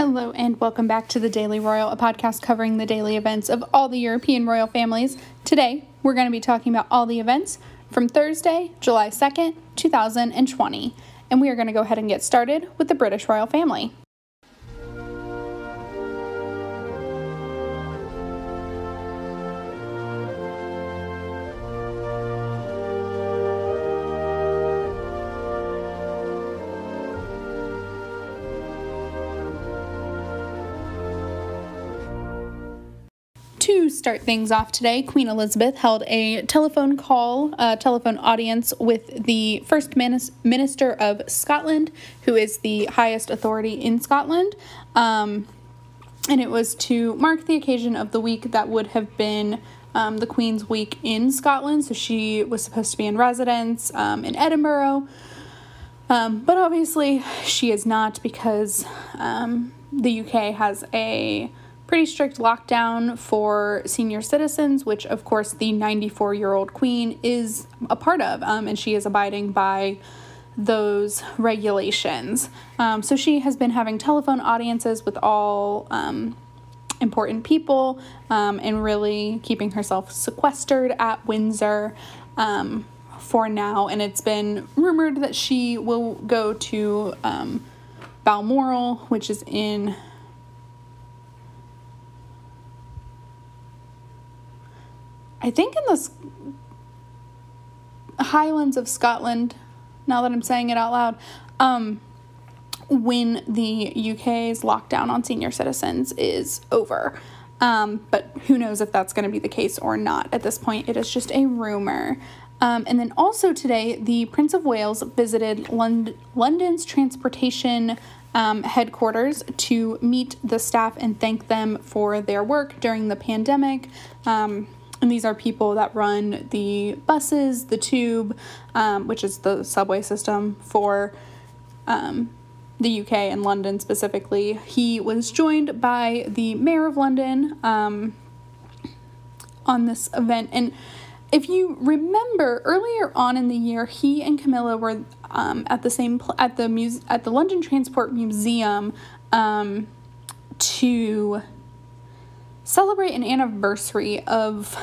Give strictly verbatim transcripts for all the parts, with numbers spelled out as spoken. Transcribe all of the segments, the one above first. Hello and welcome back to The Daily Royal, a podcast covering the daily events of all the European royal families. Today, we're going to be talking about all the events from Thursday, July second, two thousand twenty. And we are going to go ahead and get started with the British royal family. To start things off today, Queen Elizabeth held a telephone call, a telephone audience with the First Minister of Scotland, who is the highest authority in Scotland, um, and it was to mark the occasion of the week that would have been um, the Queen's Week in Scotland. So she was supposed to be in residence um, in Edinburgh, um, but obviously she is not, because um, the U K has a pretty strict lockdown for senior citizens, which of course the ninety-four-year-old queen is a part of, um, and she is abiding by those regulations. Um, so she has been having telephone audiences with all um, important people um, and really keeping herself sequestered at Windsor um, for now, and it's been rumored that she will go to um, Balmoral, which is in I think in the Highlands of Scotland, now that I'm saying it out loud, um, when the U K's lockdown on senior citizens is over. Um, but who knows if that's going to be the case or not. At this point, it is just a rumor. Um, and then also today, the Prince of Wales visited Lond- London's transportation Um, headquarters to meet the staff and thank them for their work during the pandemic. Um, and these are people that run the buses, the tube, um, which is the subway system for um, the U K and London specifically. He was joined by the Mayor of London um, on this event. And if you remember, earlier on in the year, he and Camilla were um, at the same pl- at the muse- at the London Transport Museum um, to celebrate an anniversary of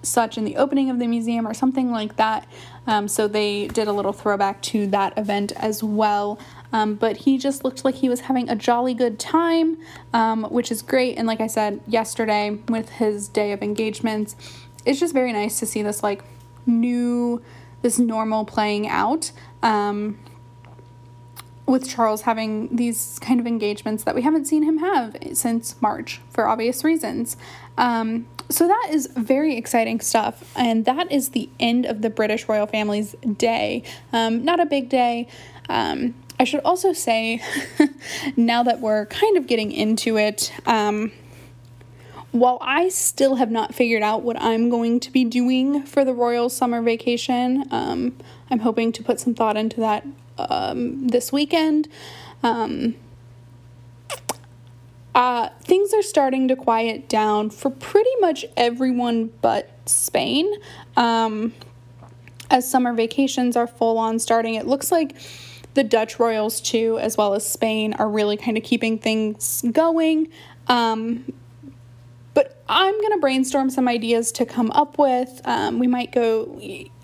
such in the opening of the museum or something like that. Um, so they did a little throwback to that event as well. Um, but he just looked like he was having a jolly good time, um, which is great. And like I said yesterday, with his day of engagements, it's just very nice to see this like new, this normal playing out um, with Charles having these kind of engagements that we haven't seen him have since March for obvious reasons. Um, so that is very exciting stuff. And that is the end of the British royal family's day. Um, not a big day. Um, I should also say, now that we're kind of getting into it, um, while I still have not figured out what I'm going to be doing for the royal summer vacation, um, I'm hoping to put some thought into that um, this weekend. Um, uh, things are starting to quiet down for pretty much everyone but Spain, um, as summer vacations are full on starting. It looks like the Dutch royals too, as well as Spain, are really kind of keeping things going. Um, But I'm going to brainstorm some ideas to come up with. Um, we might go,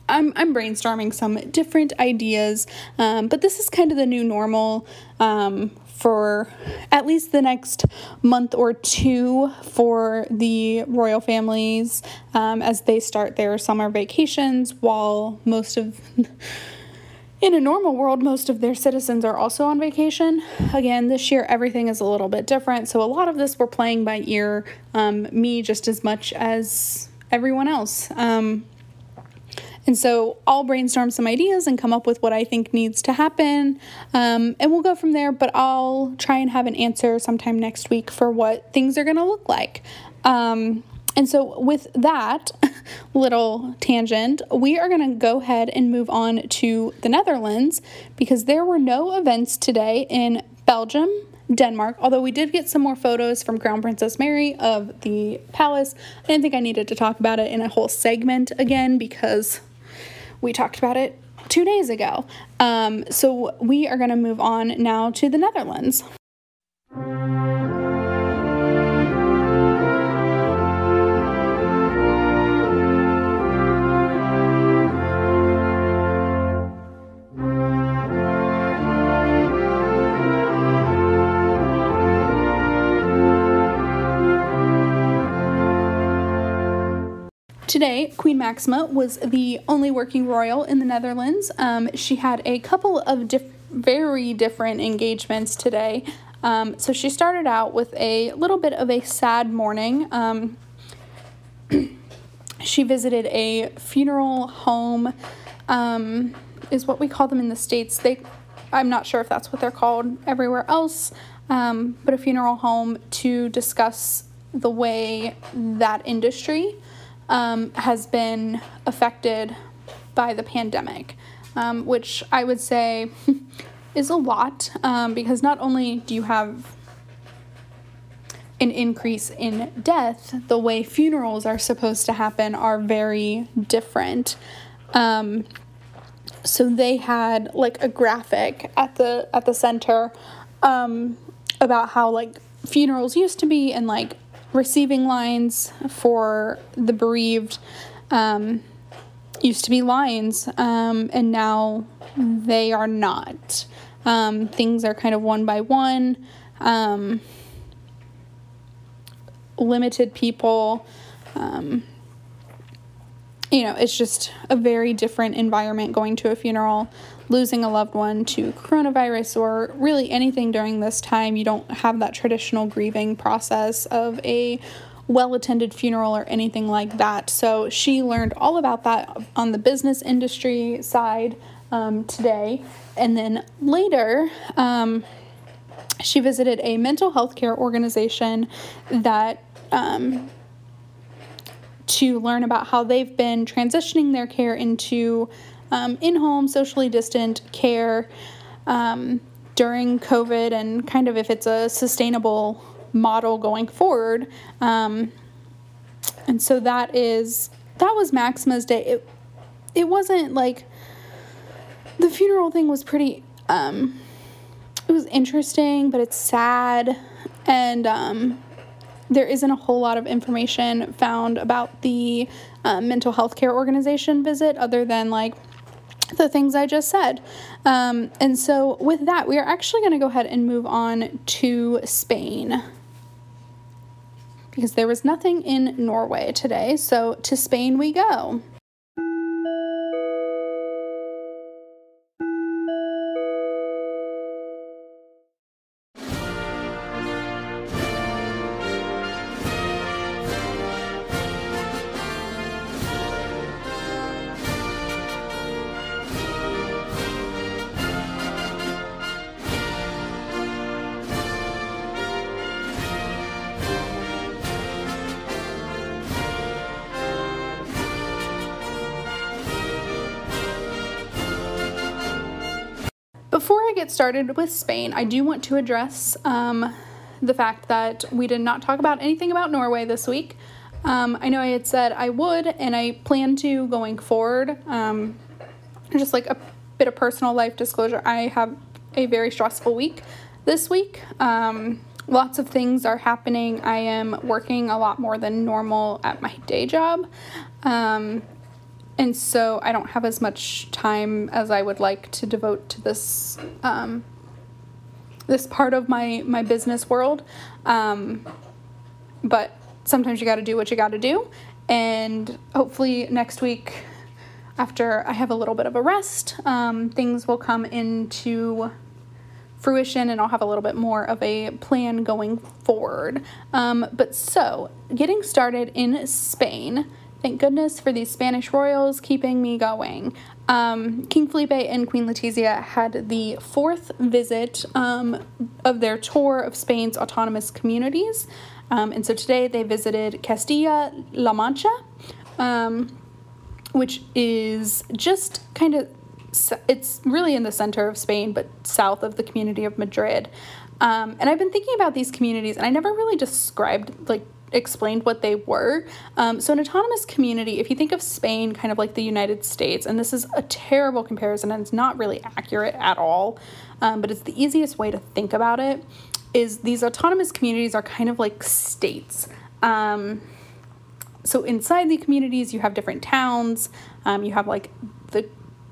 I'm, I'm brainstorming some different ideas, um, but this is kind of the new normal um, for at least the next month or two for the royal families um, as they start their summer vacations, while most of... in a normal world, most of their citizens are also on vacation. Again, this year, everything is a little bit different. So a lot of this we're playing by ear, um, me just as much as everyone else. Um, and so I'll brainstorm some ideas and come up with what I think needs to happen. Um, and we'll go from there, but I'll try and have an answer sometime next week for what things are going to look like. Um, and so with that... little tangent, we are going to go ahead and move on to the Netherlands, because there were no events today in Belgium, Denmark, although we did get some more photos from Crown Princess Mary of the palace. I didn't think I needed to talk about it in a whole segment again, because we talked about it two days ago. Um, so we are going to move on now to the Netherlands. Today, Queen Máxima was the only working royal in the Netherlands. Um, she had a couple of diff- very different engagements today. Um, so she started out with a little bit of a sad morning. Um, she visited a funeral home, um, is what we call them in the States. They, I'm not sure if that's what they're called everywhere else, um, but a funeral home to discuss the way that industry um, has been affected by the pandemic, um, which I would say... is a lot, um, because not only do you have an increase in death, the way funerals are supposed to happen are very different. Um, so they had like a graphic at the at the center um, about how like funerals used to be and like receiving lines for the bereaved um, used to be lines, um, and now they are not. Um, things are kind of one by one, um, limited people, um, you know, it's just a very different environment going to a funeral, losing a loved one to coronavirus or really anything during this time. You don't have that traditional grieving process of a well-attended funeral or anything like that. So she learned all about that on the business industry side Um, today, and then later um, she visited a mental health care organization that um, to learn about how they've been transitioning their care into um, in-home, socially distant care um, during COVID and kind of if it's a sustainable model going forward. Um, and so that is, that was Máxima's day. It, it wasn't like... The funeral thing was pretty, um, it was interesting, but it's sad, and, um, there isn't a whole lot of information found about the, uh, mental health care organization visit other than, like, the things I just said. Um, and so with that, we are actually going to go ahead and move on to Spain, because there was nothing in Norway today, so to Spain we go. Before I get started with Spain, I do want to address um, the fact that we did not talk about anything about Norway this week. Um, I know I had said I would, and I plan to going forward. Um, just like a bit of personal life disclosure, I have a very stressful week this week. Um, lots of things are happening. I am working a lot more than normal at my day job. Um, And so I don't have as much time as I would like to devote to this um, this part of my, my business world. Um, but sometimes you got to do what you got to do. And hopefully next week, after I have a little bit of a rest, um, things will come into fruition and I'll have a little bit more of a plan going forward. Um, but so, getting started in Spain... Thank goodness for these Spanish royals keeping me going. Um, King Felipe and Queen Letizia had the fourth visit um, of their tour of Spain's autonomous communities. Um, and so today they visited Castilla La Mancha, um, which is just kind of, it's really in the center of Spain, but south of the community of Madrid. Um, and I've been thinking about these communities, and I never really described, like, explained what they were. Um, so an autonomous community, if you think of Spain kind of like the United States, and this is a terrible comparison and it's not really accurate at all, um, but it's the easiest way to think about it, is these autonomous communities are kind of like states. Um, so inside the communities, you have different towns, um, you have like the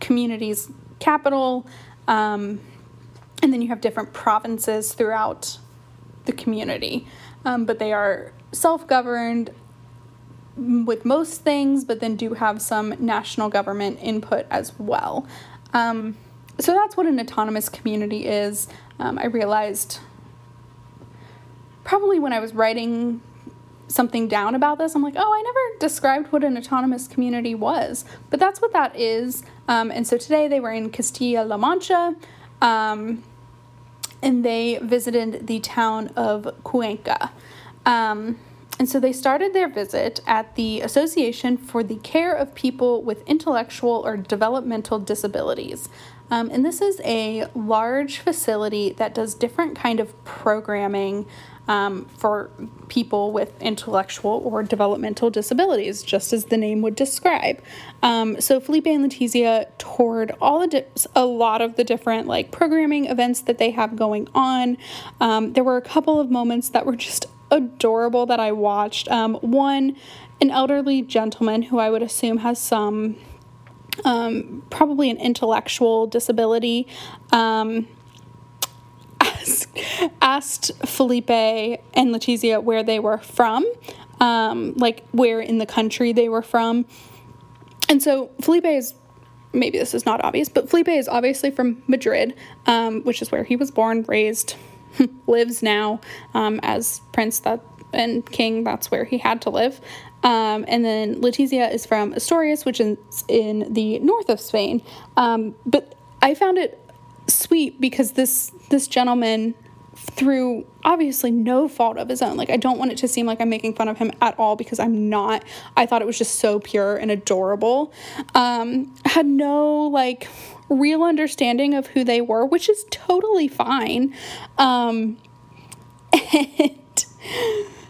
community's capital, um, and then you have different provinces throughout the community. Um, but they are self-governed with most things, but then do have some national government input as well. Um, so that's what an autonomous community is. Um, I realized probably when I was writing something down about this, I'm like, oh, I never described what an autonomous community was, but that's what that is. Um, and so today they were in Castilla La Mancha, um, and they visited the town of Cuenca. Um, and so they started their visit at the Association for the Care of People with Intellectual or Developmental Disabilities. Um, and this is a large facility that does different kind of programming um, for people with intellectual or developmental disabilities, just as the name would describe. Um, so Felipe and Letizia toured all the di- a lot of the different like programming events that they have going on. Um, there were a couple of moments that were just adorable that I watched. Um, one, an elderly gentleman who I would assume has some Um, probably an intellectual disability, um, asked, asked Felipe and Letizia where they were from, um, like where in the country they were from. And so Felipe is, maybe this is not obvious, but Felipe is obviously from Madrid, um, which is where he was born, raised, lives now, um, as prince that and king, that's where he had to live. Um, and then Letizia is from Asturias, which is in the north of Spain. Um, but I found it sweet because this, this gentleman, through obviously no fault of his own, like I don't want it to seem like I'm making fun of him at all because I'm not, I thought it was just so pure and adorable, um, had no like real understanding of who they were, which is totally fine. Um, and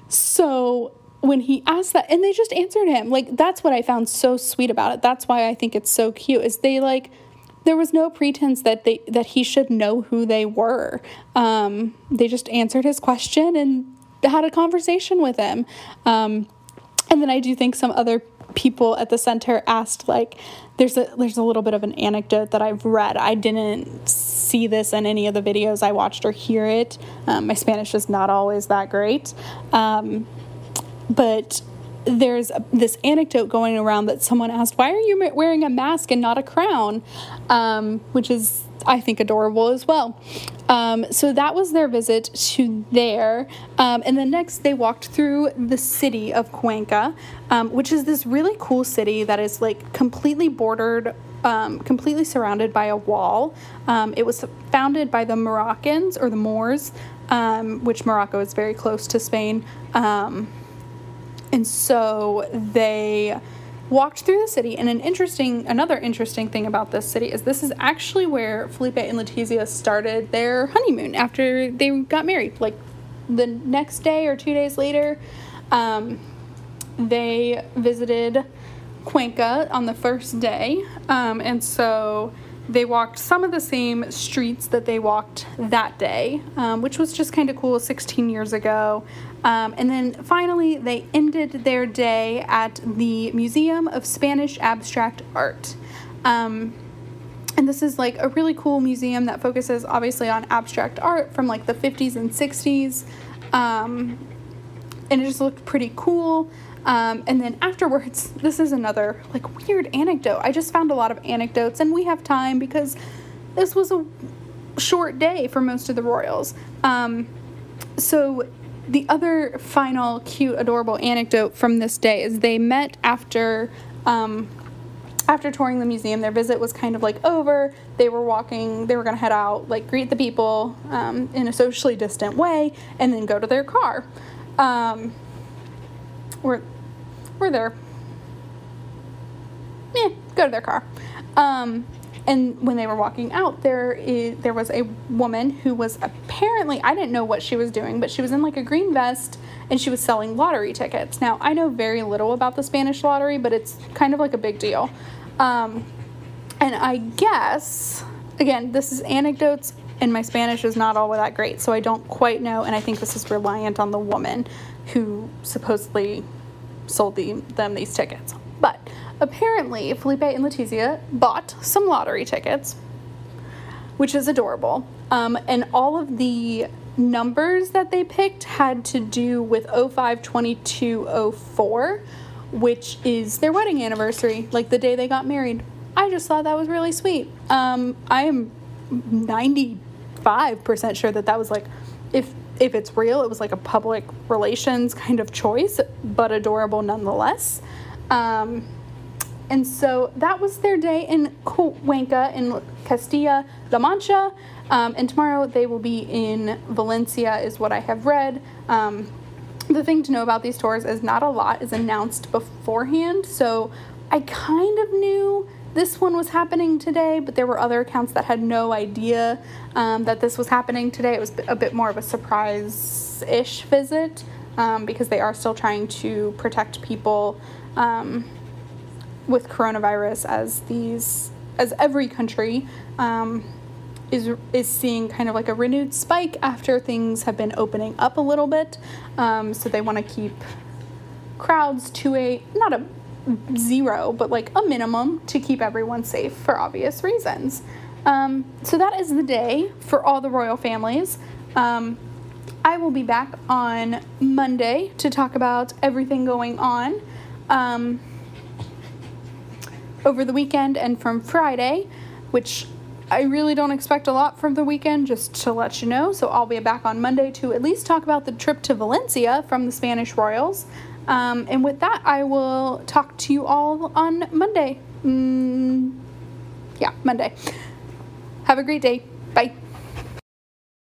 so when he asked that, and they just answered him, like, that's what I found so sweet about it. That's why I think it's so cute, is they, like, there was no pretense that they, that he should know who they were. Um, they just answered his question and had a conversation with him. Um, and then I do think some other people at the center asked, like, there's a, there's a little bit of an anecdote that I've read. I didn't see this in any of the videos I watched or hear it. Um, my Spanish is not always that great. Um, But there's this anecdote going around that someone asked, why are you wearing a mask and not a crown? Um, which is, I think, adorable as well. Um, so that was their visit to there. Um, and then next they walked through the city of Cuenca, um, which is this really cool city that is like completely bordered, um, completely surrounded by a wall. Um, it was founded by the Moroccans or the Moors, um, which Morocco is very close to Spain. Um, And so they walked through the city, and an interesting, another interesting thing about this city is this is actually where Felipe and Letizia started their honeymoon after they got married. Like the next day or two days later, um, they visited Cuenca on the first day, um, and so they walked some of the same streets that they walked that day, um, which was just kind of cool, sixteen years ago. Um, and then finally, they ended their day at the Museum of Spanish Abstract Art. Um, and this is like a really cool museum that focuses obviously on abstract art from like the fifties and sixties. Um, and it just looked pretty cool. Um, and then afterwards, this is another like weird anecdote. I just found a lot of anecdotes, and we have time because this was a short day for most of the royals. Um, so the other final cute, adorable anecdote from this day is they met after, um, after touring the museum. Their visit was kind of like over. They were walking, they were going to head out, like greet the people, um, in a socially distant way and then go to their car. Um, Or, or their, eh, go to their car. Um, and when they were walking out, there is, there was a woman who was apparently, I didn't know what she was doing, but she was in like a green vest and she was selling lottery tickets. Now, I know very little about the Spanish lottery, but it's kind of like a big deal. Um, and I guess, again, this is anecdotes and my Spanish is not all that great, so I don't quite know, and I think this is reliant on the woman who supposedly sold the, them these tickets. But apparently Felipe and Letizia bought some lottery tickets, which is adorable. Um, and all of the numbers that they picked had to do with oh five, twenty-two, oh four, which is their wedding anniversary, like the day they got married. I just thought that was really sweet. Um, I am ninety-five percent sure that that was like, if if it's real, it was like a public relations kind of choice, but adorable nonetheless. Um, and so that was their day in Cuenca in Castilla La Mancha. Um, and tomorrow they will be in Valencia is what I have read. Um, the thing to know about these tours is not a lot is announced beforehand. So I kind of knew this one was happening today, but there were other accounts that had no idea um, that this was happening today. It was a bit more of a surprise-ish visit um, because they are still trying to protect people um, with coronavirus, as these, as every country um, is is seeing kind of like a renewed spike after things have been opening up a little bit. Um, so they want to keep crowds to a not a zero, but like a minimum to keep everyone safe for obvious reasons. Um, so that is the day for all the royal families. Um, I will be back on Monday to talk about everything going on um, over the weekend and from Friday, which I really don't expect a lot from the weekend, just to let you know. So I'll be back on Monday to at least talk about the trip to Valencia from the Spanish Royals. Um, and with that, I will talk to you all on Monday. Mm, yeah, Monday. Have a great day. Bye.